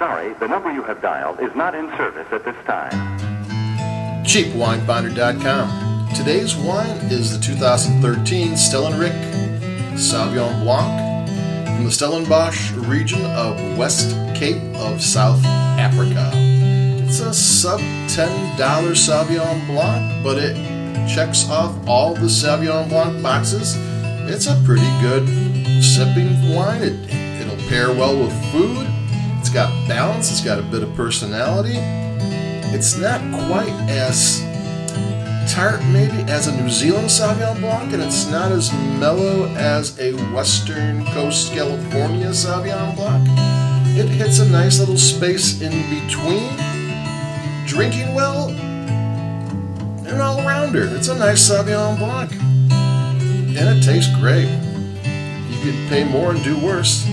sorry, the number you have dialed is not in service at this time. CheapWineFinder.com. Today's wine is the 2013 Stellenrick Sauvignon Blanc from the Stellenbosch region of West Cape of South Africa. It's a sub $10 Sauvignon Blanc, but it checks off all the Sauvignon Blanc boxes. It's a pretty good sipping wine. It'll pair well with food. It's got balance. It's got a bit of personality. It's not quite as tart maybe as a New Zealand Sauvignon Blanc, and it's not as mellow as a Western Coast California Sauvignon Blanc. It hits a nice little space in between. Drinking well, an all-rounder. It's a nice Sauvignon Blanc, and it tastes great. You could pay more and do worse.